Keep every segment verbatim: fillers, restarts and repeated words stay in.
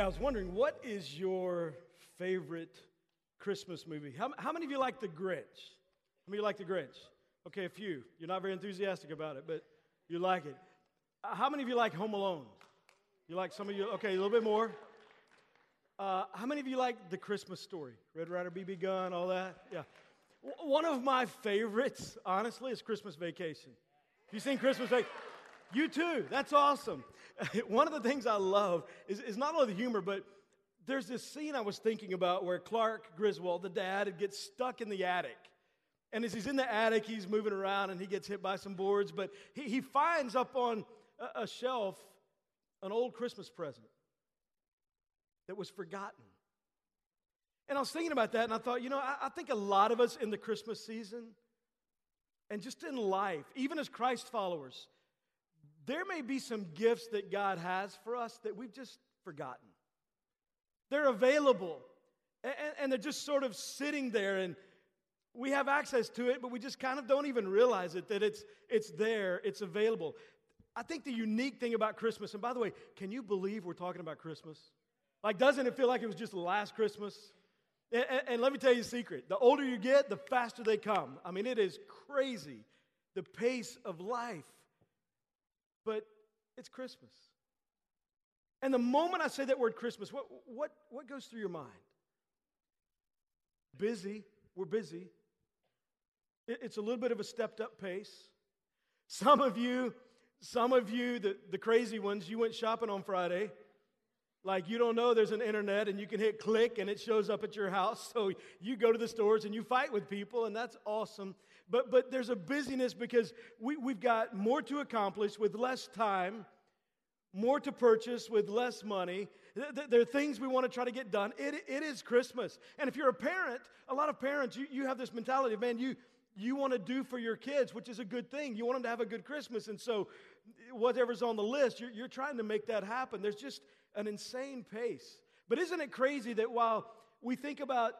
Yeah, I was wondering, what is your favorite Christmas movie? How, how many of you like The Grinch? How many of you like The Grinch? Okay, a few. You're not very enthusiastic about it, but you like it. Uh, how many of you like Home Alone? You like some of you? Okay, a little bit more. Uh, how many of you like The Christmas Story? Red Ryder, B B Gun, all that? Yeah. W- one of my favorites, honestly, is Christmas Vacation. You seen Christmas Vacation? You too. That's awesome. One of the things I love is, is not only the humor, but there's this scene I was thinking about where Clark Griswold, the dad, gets stuck in the attic. And as he's in the attic, he's moving around and he gets hit by some boards. But he, he finds up on a, a shelf an old Christmas present that was forgotten. And I was thinking about that and I thought, you know, I, I think a lot of us in the Christmas season and just in life, even as Christ followers, there may be some gifts that God has for us that we've just forgotten. They're available, and, and they're just sort of sitting there, and we have access to it, but we just kind of don't even realize it, that it's, it's there, it's available. I think the unique thing about Christmas, and by the way, can you believe we're talking about Christmas? Like, doesn't it feel like it was just last Christmas? And, and let me tell you a secret. The older you get, the faster they come. I mean, it is crazy, the pace of life. But it's Christmas. And the moment I say that word Christmas, what what what goes through your mind? Busy. We're busy. It's a little bit of a stepped up pace. Some of you, some of you, the, the crazy ones, you went shopping on Friday. Like you don't know there's an internet and you can hit click and it shows up at your house. So you go to the stores and you fight with people, and that's awesome. But but there's a busyness because we, we've got more to accomplish with less time, more to purchase with less money. There are things we want to try to get done. It It is Christmas. And if you're a parent, a lot of parents, you, you have this mentality, man, you, you want to do for your kids, which is a good thing. You want them to have a good Christmas. And so whatever's on the list, you're, you're trying to make that happen. There's just an insane pace. But isn't it crazy that while we think about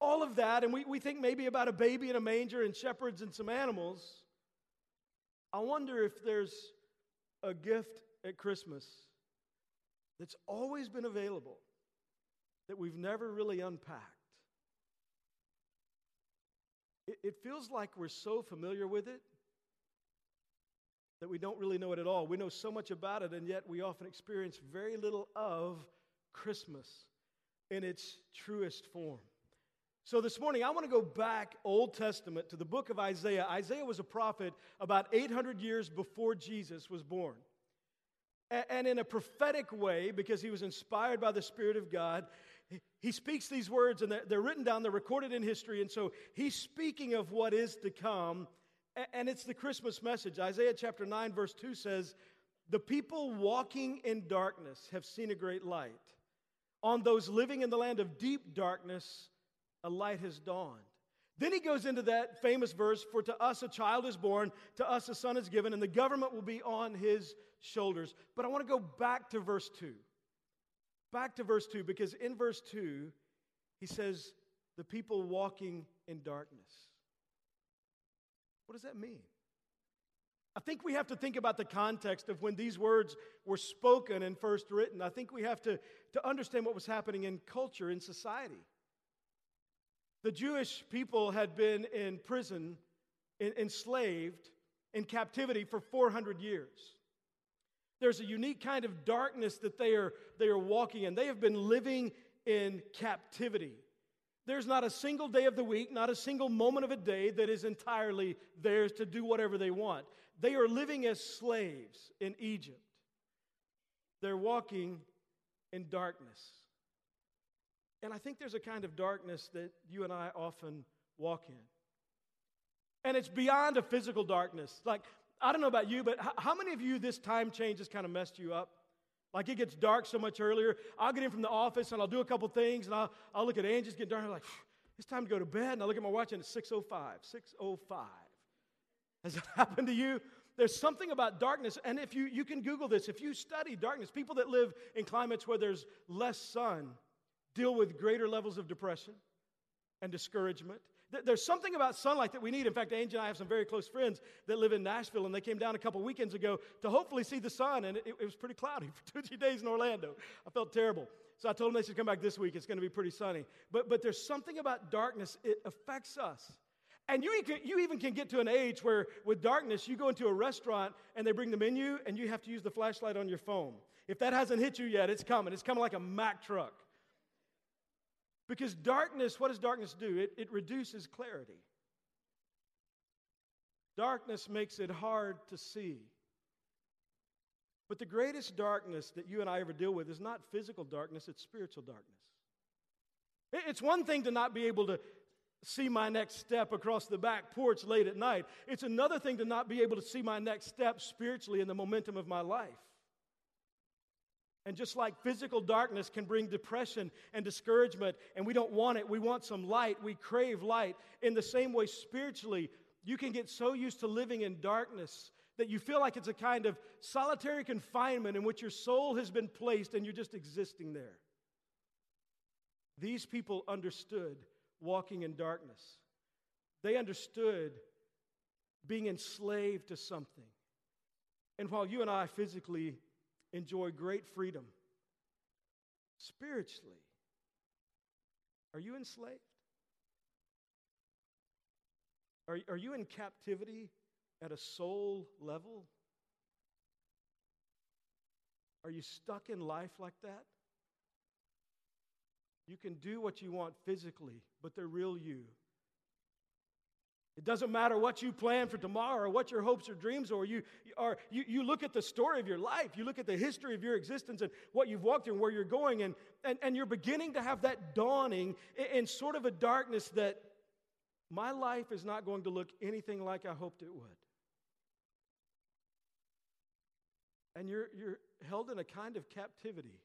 all of that, and we, we think maybe about a baby in a manger and shepherds and some animals, I wonder if there's a gift at Christmas that's always been available that we've never really unpacked. It, it feels like we're so familiar with it that we don't really know it at all. We know so much about it, and yet we often experience very little of Christmas in its truest form. So this morning, I want to go back Old Testament to the book of Isaiah. Isaiah was a prophet about eight hundred years before Jesus was born. And in a prophetic way, because he was inspired by the Spirit of God, he speaks these words, and they're written down, they're recorded in history, and so he's speaking of what is to come, and it's the Christmas message. Isaiah chapter nine, verse two says, "The people walking in darkness have seen a great light. On those living in the land of deep darkness, a light has dawned." Then he goes into that famous verse, "For to us a child is born, to us a son is given, and the government will be on his shoulders." But I want to go back to verse two. Back to verse two, because in verse two, he says, "The people walking in darkness." What does that mean? I think we have to think about the context of when these words were spoken and first written. I think we have to, to understand what was happening in culture, in society. The Jewish people had been in prison, in, enslaved, in captivity for four hundred years. There's a unique kind of darkness that they are, they are walking in. They have been living in captivity. There's not a single day of the week, not a single moment of a day that is entirely theirs to do whatever they want. They are living as slaves in Egypt. They're walking in darkness. And I think there's a kind of darkness that you and I often walk in. And it's beyond a physical darkness. Like, I don't know about you, but how many of you this time change has kind of messed you up? Like, it gets dark so much earlier. I'll get in from the office, and I'll do a couple things, and I'll, I'll look at Angie's getting dark, and I'm like, it's time to go to bed. And I look at my watch, and it's six oh five. Has that happened to you? There's something about darkness, and if you, you can Google this. If you study darkness, people that live in climates where there's less sun deal with greater levels of depression and discouragement. There's something about sunlight that we need. In fact, Angie and I have some very close friends that live in Nashville, and they came down a couple weekends ago to hopefully see the sun, and it, it was pretty cloudy for two or three days in Orlando. I felt terrible. So I told them they should come back this week. It's going to be pretty sunny. But but there's something about darkness. It affects us. And you, you even can get to an age where with darkness, you go into a restaurant, and they bring the menu, and you have to use the flashlight on your phone. If that hasn't hit you yet, it's coming. It's coming like a Mack truck. Because darkness, what does darkness do? It, it reduces clarity. Darkness makes it hard to see. But the greatest darkness that you and I ever deal with is not physical darkness, it's spiritual darkness. It, it's one thing to not be able to see my next step across the back porch late at night. It's another thing to not be able to see my next step spiritually in the momentum of my life. And just like physical darkness can bring depression and discouragement, and we don't want it, we want some light, we crave light. In the same way, spiritually, you can get so used to living in darkness that you feel like it's a kind of solitary confinement in which your soul has been placed and you're just existing there. These people understood walking in darkness. They understood being enslaved to something. And while you and I physically enjoy great freedom, spiritually, are you enslaved? Are, are you in captivity at a soul level? Are you stuck in life like that? You can do what you want physically, but the real you. It doesn't matter what you plan for tomorrow or what your hopes or dreams are. You, are you, you look at the story of your life. You look at the history of your existence and what you've walked through and where you're going, and, and, and you're beginning to have that dawning in, in sort of a darkness that my life is not going to look anything like I hoped it would. And you're, you're held in a kind of captivity.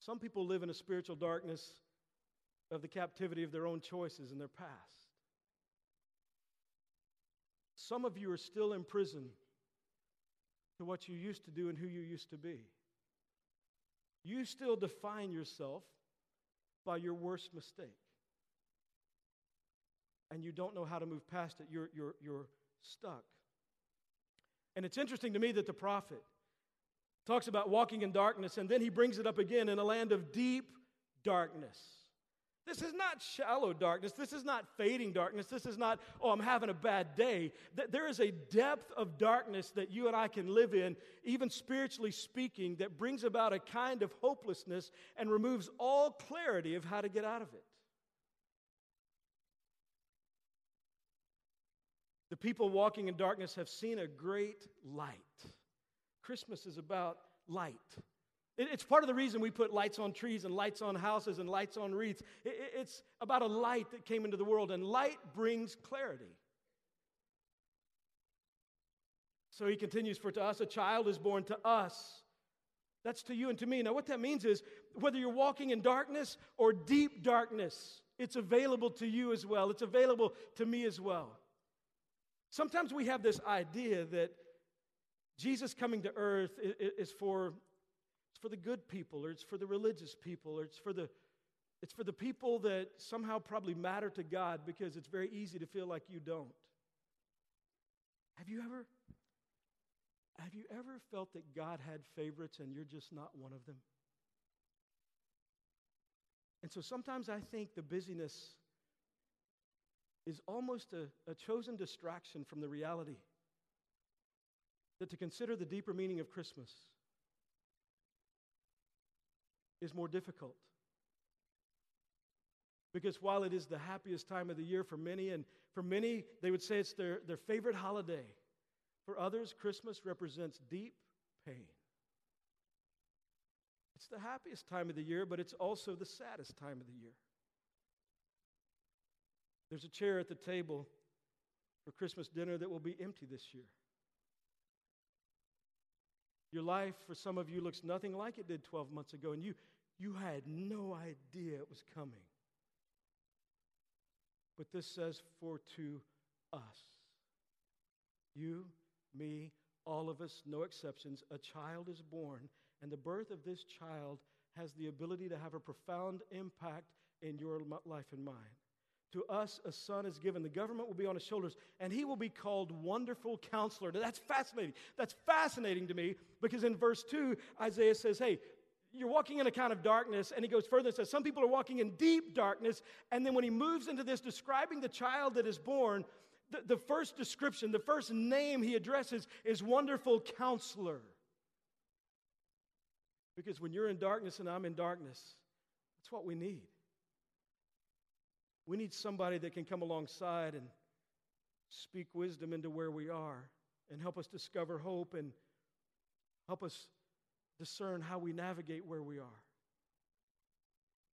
Some people live in a spiritual darkness of the captivity of their own choices and their past. Some of you are still in prison to what you used to do and who you used to be. You still define yourself by your worst mistake. And you don't know how to move past it. You're, you're, you're stuck. And it's interesting to me that the prophet talks about walking in darkness, and then he brings it up again in a land of deep darkness. This is not shallow darkness. This is not fading darkness. This is not, oh, I'm having a bad day. There is a depth of darkness that you and I can live in, even spiritually speaking, that brings about a kind of hopelessness and removes all clarity of how to get out of it. The people walking in darkness have seen a great light. Christmas is about light. It's part of the reason we put lights on trees and lights on houses and lights on wreaths. It's about a light that came into the world, and light brings clarity. So he continues, for to us a child is born, to us. That's to you and to me. Now what that means is whether you're walking in darkness or deep darkness, it's available to you as well. It's available to me as well. Sometimes we have this idea that Jesus coming to earth is for for the good people, or it's for the religious people, or it's for the it's for the people that somehow probably matter to God, because it's very easy to feel like you don't. Have you ever have you ever felt that God had favorites and you're just not one of them? And so sometimes I think the busyness is almost a, a chosen distraction from the reality that to consider the deeper meaning of Christmas is more difficult. Because while it is the happiest time of the year for many, and for many, they would say it's their, their favorite holiday, for others, Christmas represents deep pain. It's the happiest time of the year, but it's also the saddest time of the year. There's a chair at the table for Christmas dinner that will be empty this year. Your life, for some of you, looks nothing like it did twelve months ago, and you, you had no idea it was coming. But this says, for to us, you, me, all of us, no exceptions, a child is born, and the birth of this child has the ability to have a profound impact in your life and mine. To us a son is given. The government will be on his shoulders, and he will be called Wonderful Counselor. Now, that's fascinating. That's fascinating to me because in verse two, Isaiah says, hey, you're walking in a kind of darkness, and he goes further and says, some people are walking in deep darkness, and then when he moves into this describing the child that is born, the, the first description, the first name he addresses is Wonderful Counselor. Because when you're in darkness and I'm in darkness, that's what we need. We need somebody that can come alongside and speak wisdom into where we are and help us discover hope and help us discern how we navigate where we are.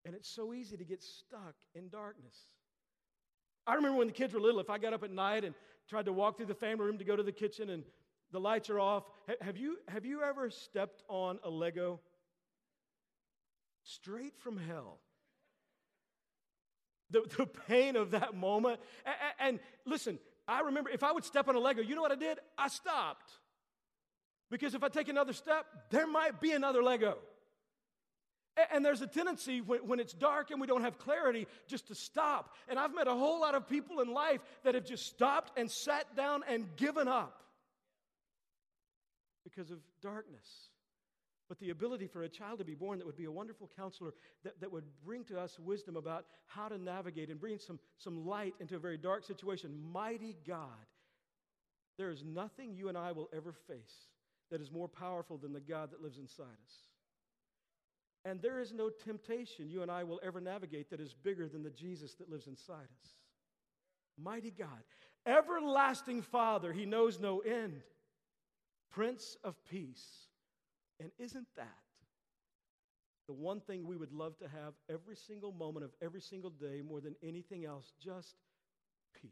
And it's so easy to get stuck in darkness. I remember when the kids were little, if I got up at night and tried to walk through the family room to go to the kitchen and the lights are off, have you, have you ever stepped on a Lego? Straight from hell. The, the pain of that moment. And, and listen, I remember if I would step on a Lego, you know what I did? I stopped. Because if I take another step, there might be another Lego. And, and there's a tendency when, when it's dark and we don't have clarity just to stop. And I've met a whole lot of people in life that have just stopped and sat down and given up because of darkness. But the ability for a child to be born that would be a wonderful counselor, that, that would bring to us wisdom about how to navigate and bring some, some light into a very dark situation. Mighty God, there is nothing you and I will ever face that is more powerful than the God that lives inside us. And there is no temptation you and I will ever navigate that is bigger than the Jesus that lives inside us. Mighty God, everlasting Father, He knows no end, Prince of Peace. And isn't that the one thing we would love to have every single moment of every single day more than anything else? Just peace.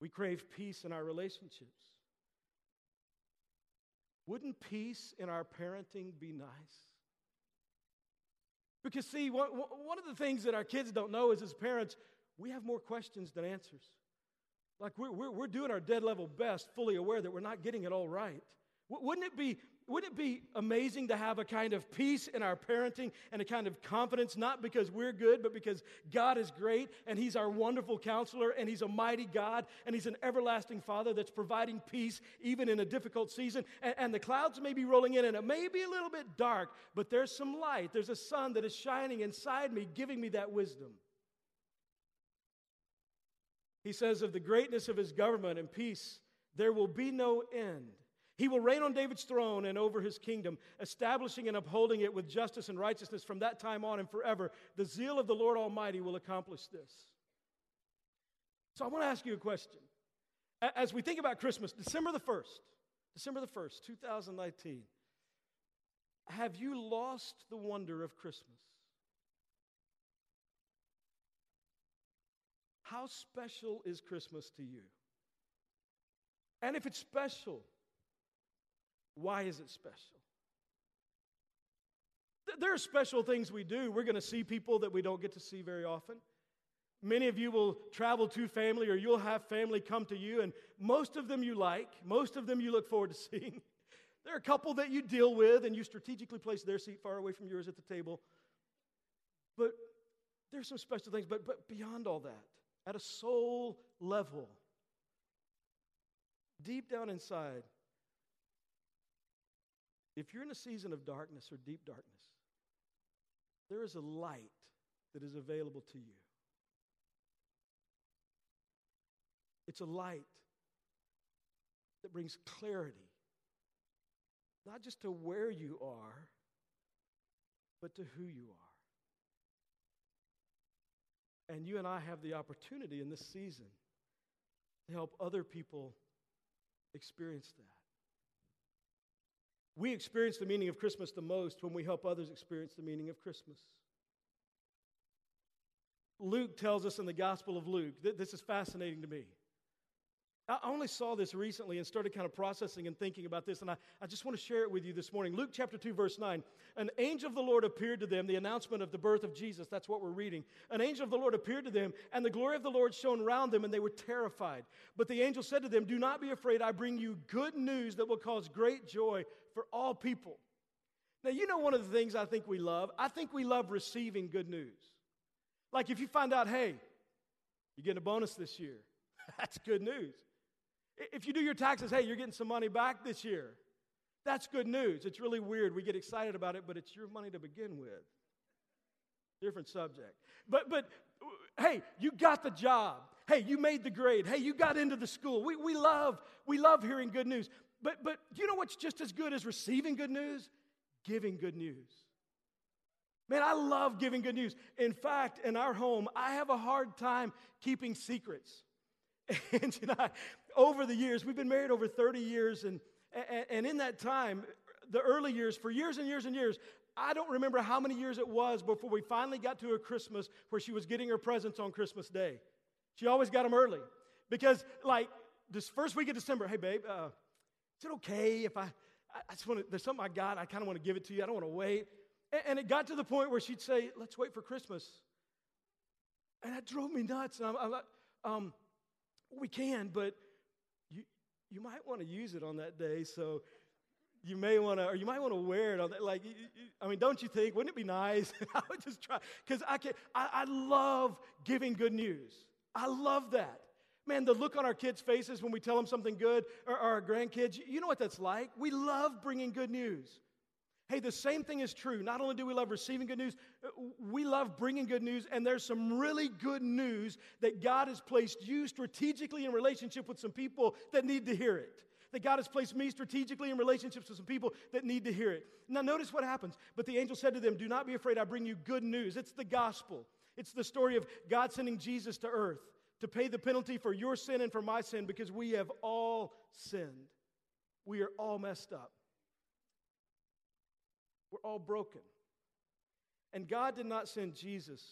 We crave peace in our relationships. Wouldn't peace in our parenting be nice? Because see, one, one of the things that our kids don't know is as parents, we have more questions than answers. Like we're, we're, we're doing our dead level best, fully aware that we're not getting it all right. Wouldn't it be, wouldn't it be amazing to have a kind of peace in our parenting and a kind of confidence, not because we're good, but because God is great and He's our wonderful counselor and He's a mighty God and He's an everlasting Father that's providing peace even in a difficult season. And, and the clouds may be rolling in and it may be a little bit dark, but there's some light. There's a sun that is shining inside me, giving me that wisdom. He says of the greatness of His government and peace, there will be no end. He will reign on David's throne and over His kingdom, establishing and upholding it with justice and righteousness from that time on and forever. The zeal of the Lord Almighty will accomplish this. So I want to ask you a question. As we think about Christmas, December the first, December the first, two thousand nineteen, have you lost the wonder of Christmas? How special is Christmas to you? And if it's special, why is it special? There are special things we do. We're going to see people that we don't get to see very often. Many of you will travel to family or you'll have family come to you, and most of them you like. Most of them you look forward to seeing. There are a couple that you deal with, and you strategically place their seat far away from yours at the table. But there are some special things. But, but beyond all that, at a soul level, deep down inside, if you're in a season of darkness or deep darkness, there is a light that is available to you. It's a light that brings clarity, not just to where you are, but to who you are. And you and I have the opportunity in this season to help other people experience that. We experience the meaning of Christmas the most when we help others experience the meaning of Christmas. Luke tells us in the Gospel of Luke, th- this is fascinating to me. I only saw this recently and started kind of processing and thinking about this, and I, I just want to share it with you this morning. Luke chapter two, verse nine, an angel of the Lord appeared to them, the announcement of the birth of Jesus, that's what we're reading. An angel of the Lord appeared to them, and the glory of the Lord shone round them, and they were terrified. But the angel said to them, do not be afraid, I bring you good news that will cause great joy for all people. Now, you know one of the things I think we love? I think we love receiving good news. Like if you find out, hey, you're getting a bonus this year, that's good news. If you do your taxes, hey, you're getting some money back this year, that's good news. It's really weird. We get excited about it, but it's your money to begin with. Different subject. But, but hey, you got the job. Hey, you made the grade. Hey, you got into the school. We, we, love, we love hearing good news. But, but you know what's just as good as receiving good news? Giving good news. Man, I love giving good news. In fact, in our home, I have a hard time keeping secrets. And you know, over the years, we've been married over thirty years, and, and, and in that time, the early years, for years and years and years, I don't remember how many years it was before we finally got to a Christmas where she was getting her presents on Christmas Day. She always got them early because, like, this first week of December, hey, babe, uh, is it okay if I, I just want to, there's something I got, I kind of want to give it to you, I don't want to wait. And, and it got to the point where she'd say, let's wait for Christmas. And that drove me nuts. And I'm, I'm like, um, we can, but you you might want to use it on that day, so you may want to, or you might want to wear it on that. Like, you, you, I mean, don't you think? Wouldn't it be nice? I would just try, because I can. I, I love giving good news. I love that. Man, the look on our kids' faces when we tell them something good, or, or our grandkids, you know what that's like. We love bringing good news. Hey, the same thing is true. Not only do we love receiving good news, we love bringing good news, and there's some really good news that God has placed you strategically in relationship with some people that need to hear it. That God has placed me strategically in relationships with some people that need to hear it. Now, notice what happens. But the angel said to them, do not be afraid, I bring you good news. It's the gospel. It's the story of God sending Jesus to earth to pay the penalty for your sin and for my sin, because we have all sinned. We are all messed up. We're all broken. And God did not send Jesus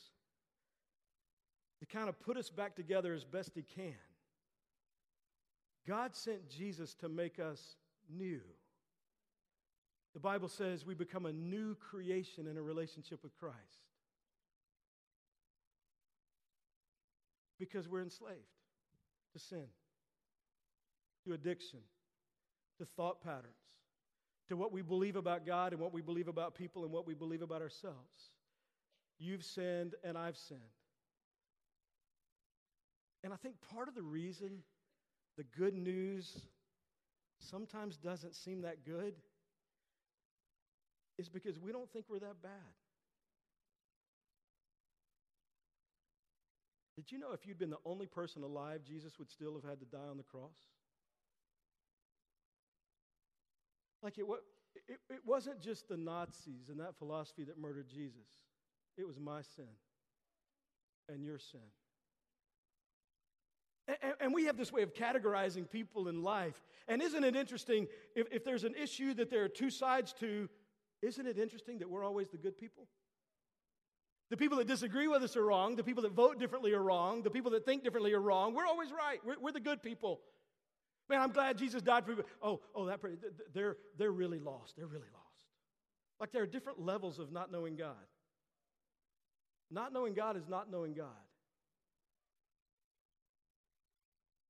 to kind of put us back together as best he can. God sent Jesus to make us new. The Bible says we become a new creation in a relationship with Christ. Because we're enslaved to sin, to addiction, to thought patterns, to what we believe about God and what we believe about people and what we believe about ourselves. You've sinned and I've sinned. And I think part of the reason the good news sometimes doesn't seem that good is because we don't think we're that bad. Did you know if you'd been the only person alive, Jesus would still have had to die on the cross? Like, it, it, it wasn't just the Nazis and that philosophy that murdered Jesus. It was my sin and your sin. And, and we have this way of categorizing people in life. And isn't it interesting, if, if there's an issue that there are two sides to, isn't it interesting that we're always the good people? The people that disagree with us are wrong. The people that vote differently are wrong. The people that think differently are wrong. We're always right. We're, we're the good people. Man, I'm glad Jesus died for people. Oh, oh, that person, they're, they're really lost. They're really lost. Like, there are different levels of not knowing God. Not knowing God is not knowing God.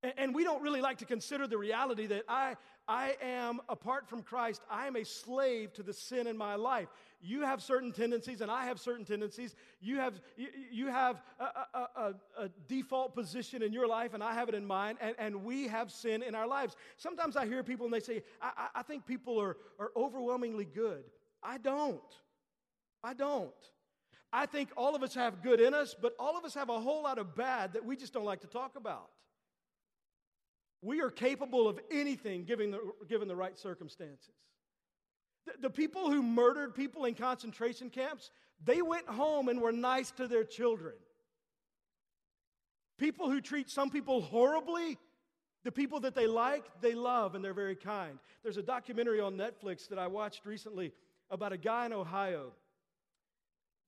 And, and we don't really like to consider the reality that I, I am, apart from Christ, I am a slave to the sin in my life. You have certain tendencies, and I have certain tendencies. You have you, you have a, a, a, a default position in your life, and I have it in mine, and, and we have sin in our lives. Sometimes I hear people, and they say, I, I think people are, are overwhelmingly good. I don't. I don't. I think all of us have good in us, but all of us have a whole lot of bad that we just don't like to talk about. We are capable of anything given the, given the right circumstances. The people who murdered people in concentration camps, they went home and were nice to their children. People who treat some people horribly, the people that they like, they love, and they're very kind. There's a documentary on Netflix that I watched recently about a guy in Ohio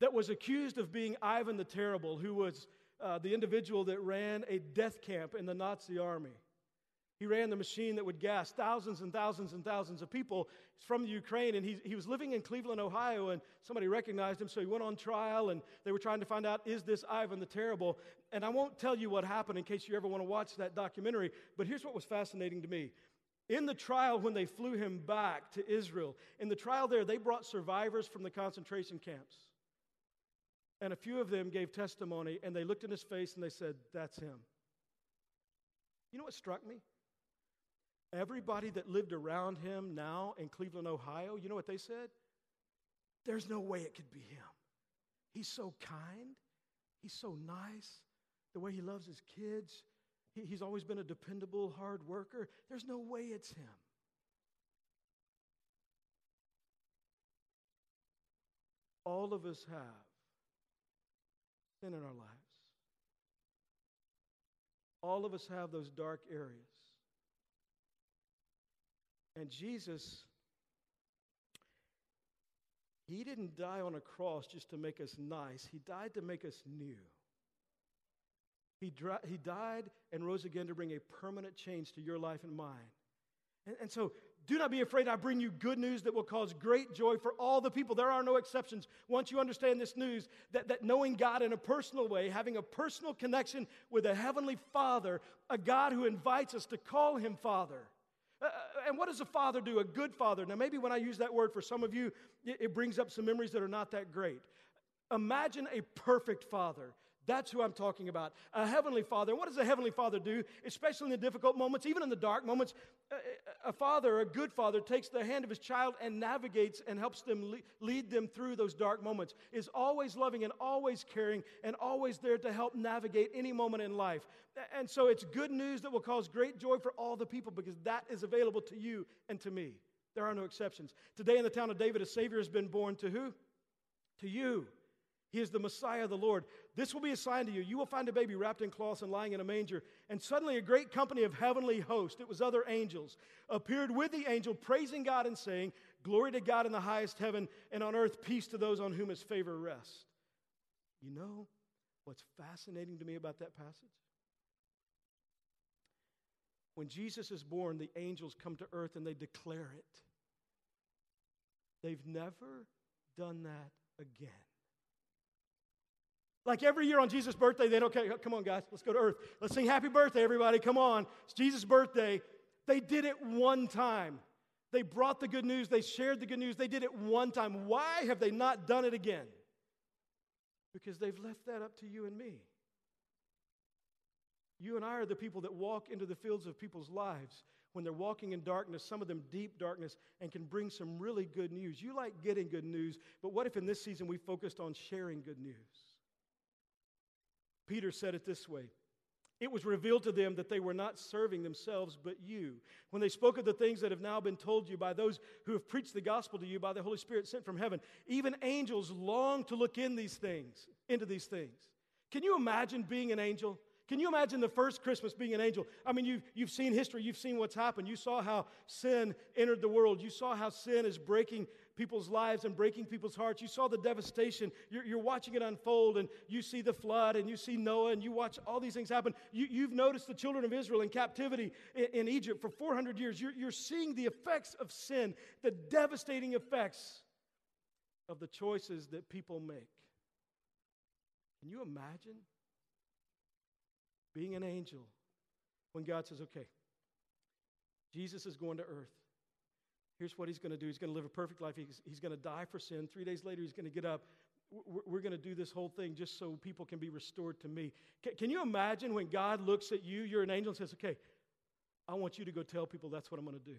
that was accused of being Ivan the Terrible, who was uh, the individual that ran a death camp in the Nazi army. He ran the machine that would gas thousands and thousands and thousands of people from Ukraine, and he, he was living in Cleveland, Ohio, and somebody recognized him, so he went on trial, and they were trying to find out, is this Ivan the Terrible? And I won't tell you what happened in case you ever want to watch that documentary, but here's what was fascinating to me. In the trial, when they flew him back to Israel, in the trial there, they brought survivors from the concentration camps, And a few of them gave testimony, and they looked in his face and they said, that's him. You know what struck me? Everybody that lived around him now in Cleveland, Ohio, you know what they said? There's no way it could be him. He's so kind. He's so nice. The way he loves his kids. He, he's always been a dependable, hard worker. There's no way it's him. All of us have sin in our lives. All of us have those dark areas. And Jesus, he didn't die on a cross just to make us nice. He died to make us new. He, dry, he died and rose again to bring a permanent change to your life and mine. And, and so, do not be afraid. I bring you good news that will cause great joy for all the people. There are no exceptions. Once you understand this news, that, that knowing God in a personal way, having a personal connection with a heavenly Father, a God who invites us to call him Father. Uh, and what does a father do? A good father. Now, maybe when I use that word for some of you, it, it brings up some memories that are not that great. Imagine a perfect father. That's who I'm talking about, a heavenly father. And what does a heavenly father do, especially in the difficult moments, even in the dark moments? A father, a good father, takes the hand of his child and navigates and helps them lead them through those dark moments, is always loving and always caring and always there to help navigate any moment in life. And so it's good news that will cause great joy for all the people because that is available to you and to me. There are no exceptions. Today in the town of David, a Savior has been born to who? To you. He is the Messiah, the Lord. This will be a sign to you. You will find a baby wrapped in cloths and lying in a manger. And suddenly a great company of heavenly hosts, it was other angels, appeared with the angel, praising God and saying, glory to God in the highest heaven, and on earth peace to those on whom his favor rests. You know what's fascinating to me about that passage? When Jesus is born, the angels come to earth and they declare it. They've never done that again. Like every year on Jesus' birthday, they don't, okay, come on, guys, let's go to earth. Let's sing happy birthday, everybody, come on. It's Jesus' birthday. They did it one time. They brought the good news. They shared the good news. They did it one time. Why have they not done it again? Because they've left that up to you and me. You and I are the people that walk into the fields of people's lives when they're walking in darkness, some of them deep darkness, and can bring some really good news. You like getting good news, but what if in this season we focused on sharing good news? Peter said it this way, it was revealed to them that they were not serving themselves but you. When they spoke of the things that have now been told you by those who have preached the gospel to you by the Holy Spirit sent from heaven, even angels long to look in these things, into these things. Can you imagine being an angel? Can you imagine the first Christmas being an angel? I mean, you've, you've seen history. You've seen what's happened. You saw how sin entered the world. You saw how sin is breaking people's lives and breaking people's hearts. You saw the devastation. You're, you're watching it unfold, and you see the flood, and you see Noah, and you watch all these things happen. You, you've noticed the children of Israel in captivity in, in Egypt for four hundred years. You're, you're seeing the effects of sin, the devastating effects of the choices that people make. Can you imagine being an angel when God says, okay, Jesus is going to earth. Here's what he's going to do. He's going to live a perfect life. He's, he's going to die for sin. Three days later, he's going to get up. We're, we're going to do this whole thing just so people can be restored to me. Can, can you imagine when God looks at you, you're an angel, and says, okay, I want you to go tell people that's what I'm going to do.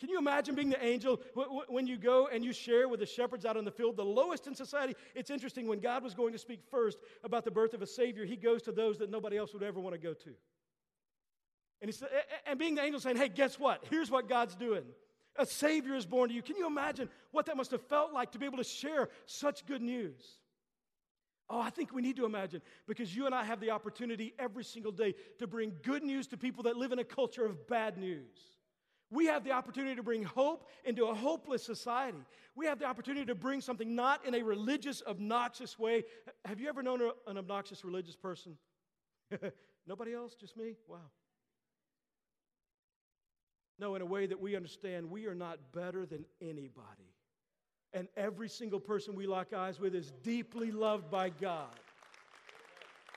Can you imagine being the angel when you go and you share with the shepherds out in the field, the lowest in society? It's interesting, when God was going to speak first about the birth of a Savior, he goes to those that nobody else would ever want to go to. And, he said, and being the angel saying, hey, guess what? Here's what God's doing. A Savior is born to you. Can you imagine what that must have felt like to be able to share such good news? Oh, I think we need to imagine, because you and I have the opportunity every single day to bring good news to people that live in a culture of bad news. We have the opportunity to bring hope into a hopeless society. We have the opportunity to bring something not in a religious, obnoxious way. Have you ever known an obnoxious religious person? Nobody else? Just me? Wow. No, in a way that we understand we are not better than anybody. And every single person we lock eyes with is deeply loved by God.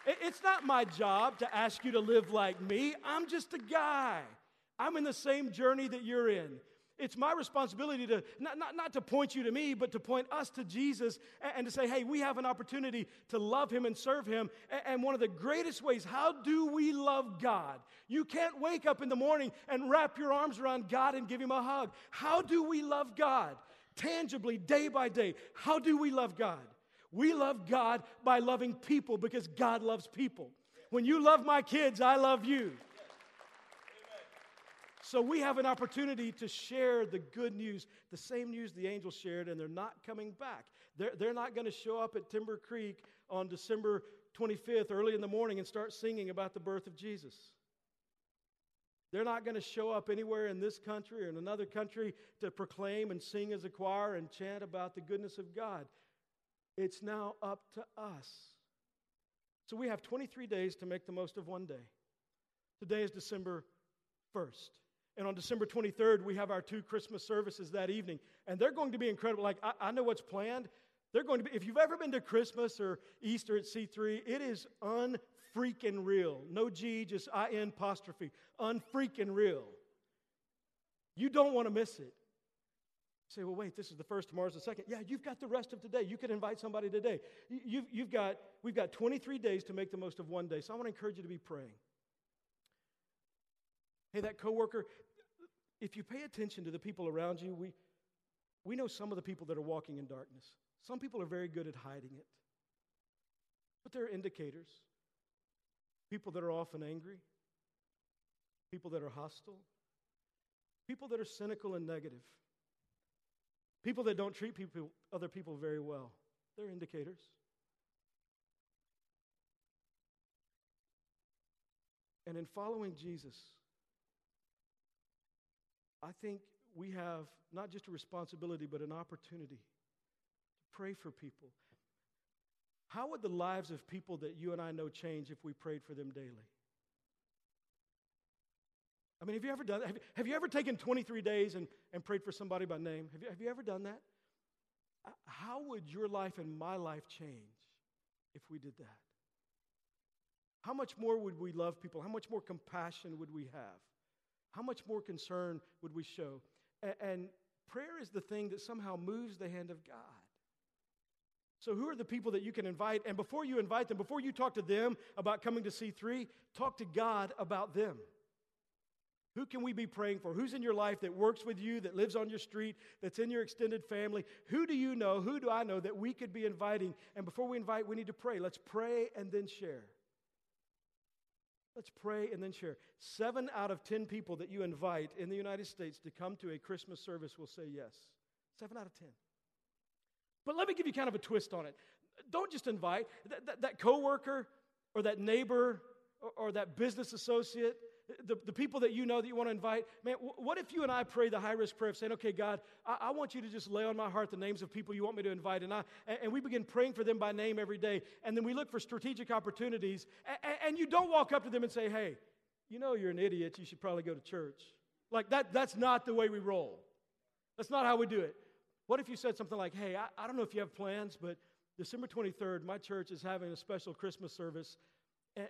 It's not my job to ask you to live like me. I'm just a guy. I'm in the same journey that you're in. It's my responsibility to not, not, not to point you to me, but to point us to Jesus and, and to say, hey, we have an opportunity to love him and serve him. And, and one of the greatest ways, how do we love God? You can't wake up in the morning and wrap your arms around God and give him a hug. How do we love God? Tangibly, day by day, how do we love God? We love God by loving people because God loves people. When you love my kids, I love you. So we have an opportunity to share the good news, the same news the angels shared, and they're not coming back. They're, they're not going to show up at Timber Creek on December twenty-fifth early in the morning and start singing about the birth of Jesus. They're not going to show up anywhere in this country or in another country to proclaim and sing as a choir and chant about the goodness of God. It's now up to us. So we have twenty-three days to make the most of one day. Today is December first. And on December twenty-third, we have our two Christmas services that evening. And they're going to be incredible. Like, I, I know what's planned. They're going to be, if you've ever been to Christmas or Easter at C three, it is unfreaking real. No G, just I-N apostrophe. Unfreaking real. You don't want to miss it. You say, well, wait, this is the first, tomorrow's the second. Yeah, you've got the rest of today. You can invite somebody today. You've, you've got, we've got twenty-three days to make the most of one day. So I want to encourage you to be praying. Hey, that coworker, if you pay attention to the people around you, we, we know some of the people that are walking in darkness. Some people are very good at hiding it. But there are indicators. People that are often angry. People that are hostile. People that are cynical and negative. People that don't treat people, other people very well. They're indicators. And in following Jesus, I think we have not just a responsibility, but an opportunity to pray for people. How would the lives of people that you and I know change if we prayed for them daily? I mean, have you ever done that? Have, have you ever taken twenty-three days and, and prayed for somebody by name? Have you, have you ever done that? How would your life and my life change if we did that? How much more would we love people? How much more compassion would we have? How much more concern would we show? And, and prayer is the thing that somehow moves the hand of God. So who are the people that you can invite? And before you invite them, before you talk to them about coming to C three, talk to God about them. Who can we be praying for? Who's in your life that works with you, that lives on your street, that's in your extended family? Who do you know, who do I know that we could be inviting? And before we invite, we need to pray. Let's pray and then share. Let's pray and then share. Seven out of ten people that you invite in the United States to come to a Christmas service will say yes. Seven out of ten. But let me give you kind of a twist on it. Don't just invite. That, that, that coworker or that neighbor or, or that business associate, the, the people that you know that you want to invite, man, w- what if you and I pray the high-risk prayer of saying, okay, God, I, I want you to just lay on my heart the names of people you want me to invite, and I and, and we begin praying for them by name every day, and then we look for strategic opportunities, and, and you don't walk up to them and say, hey, you know you're an idiot, you should probably go to church. Like, that. that's not the way we roll. That's not how we do it. What if you said something like, hey, I, I don't know if you have plans, but December twenty-third, my church is having a special Christmas service.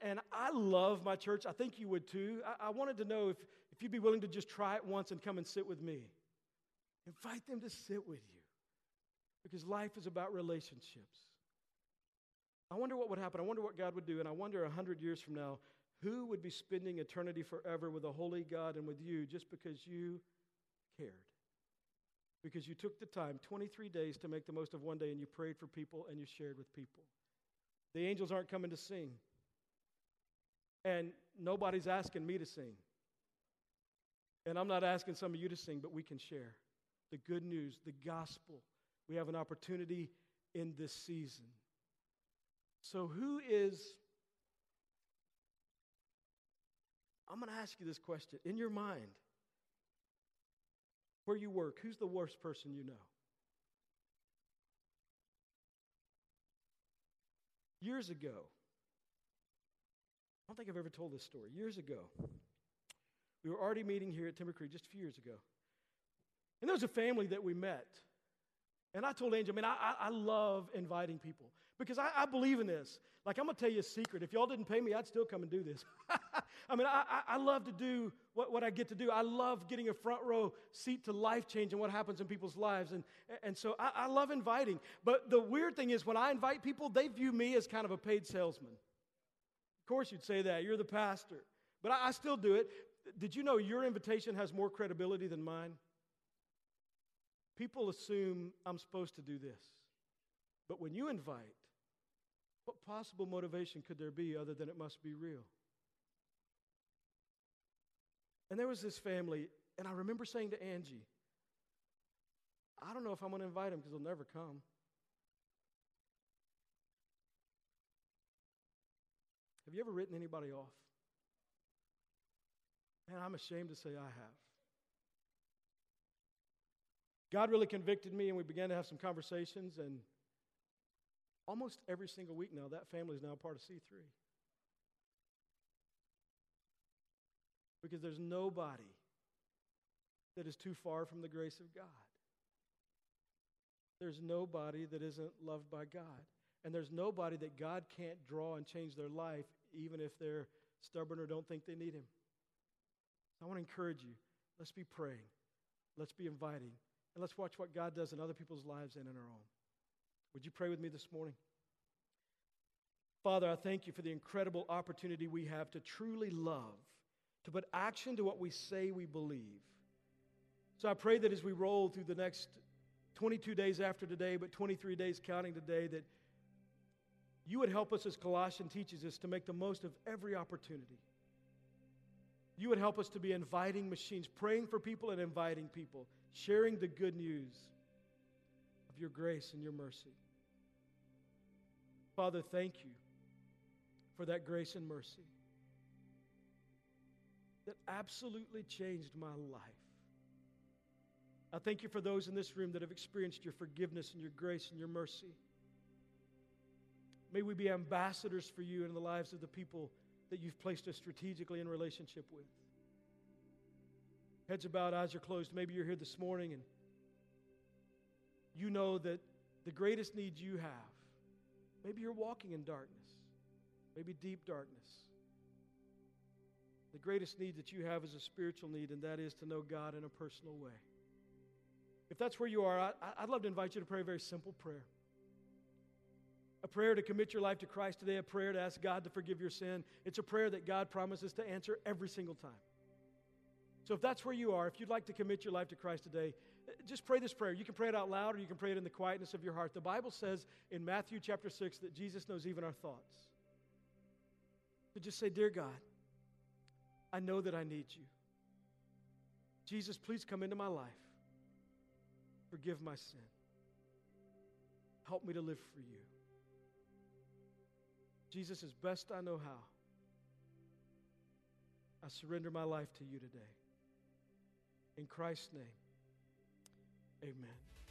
And I love my church. I think you would too. I wanted to know if, if you'd be willing to just try it once and come and sit with me. Invite them to sit with you because life is about relationships. I wonder what would happen. I wonder what God would do. And I wonder one hundred years from now, who would be spending eternity forever with a holy God and with you just because you cared? Because you took the time, twenty-three days, to make the most of one day, and you prayed for people and you shared with people. The angels aren't coming to sing. And nobody's asking me to sing. And I'm not asking some of you to sing, but we can share the good news, the gospel. We have an opportunity in this season. So who is, I'm going to ask you this question. In your mind, where you work, who's the worst person you know? Years ago, I don't think I've ever told this story. Years ago, we were already meeting here at Timber Creek just a few years ago. And there was a family that we met. And I told Angel, I mean, I, I love inviting people Because I, I believe in this. Like, I'm going to tell you a secret. If y'all didn't pay me, I'd still come and do this. I mean, I, I love to do what, what I get to do. I love getting a front row seat to life change and what happens in people's lives. And, and so I, I love inviting. But the weird thing is when I invite people, they view me as kind of a paid salesman. Of course you'd say that. You're the pastor. But I, I still do it. Did you know your invitation has more credibility than mine? People assume I'm supposed to do this. But when you invite, what possible motivation could there be other than it must be real? And there was this family, and I remember saying to Angie, I don't know if I'm going to invite him because he'll never come. Have you ever written anybody off? And I'm ashamed to say I have. God really convicted me, and we began to have some conversations, and almost every single week now, that family is now part of C three. Because there's nobody that is too far from the grace of God. There's nobody that isn't loved by God. And there's nobody that God can't draw and change their life, even if they're stubborn or don't think they need Him. I want to encourage you. Let's be praying. Let's be inviting. And let's watch what God does in other people's lives and in our own. Would you pray with me this morning? Father, I thank you for the incredible opportunity we have to truly love, to put action to what we say we believe. So I pray that as we roll through the next twenty-two days after today, but twenty-three days counting today, that you would help us, as Colossians teaches us, to make the most of every opportunity. You would help us to be inviting machines, praying for people and inviting people, sharing the good news of your grace and your mercy. Father, thank you for that grace and mercy that absolutely changed my life. I thank you for those in this room that have experienced your forgiveness and your grace and your mercy. May we be ambassadors for you in the lives of the people that you've placed us strategically in relationship with. Heads are bowed, eyes are closed. Maybe you're here this morning and you know that the greatest need you have, maybe you're walking in darkness, maybe deep darkness. The greatest need that you have is a spiritual need, and that is to know God in a personal way. If that's where you are, I, I'd love to invite you to pray a very simple prayer. A prayer to commit your life to Christ today, a prayer to ask God to forgive your sin. It's a prayer that God promises to answer every single time. So if that's where you are, if you'd like to commit your life to Christ today, just pray this prayer. You can pray it out loud, or you can pray it in the quietness of your heart. The Bible says in Matthew chapter six that Jesus knows even our thoughts. So just say, Dear God, I know that I need you. Jesus, please come into my life. Forgive my sin. Help me to live for you. Jesus, as best I know how, I surrender my life to you today. In Christ's name, amen.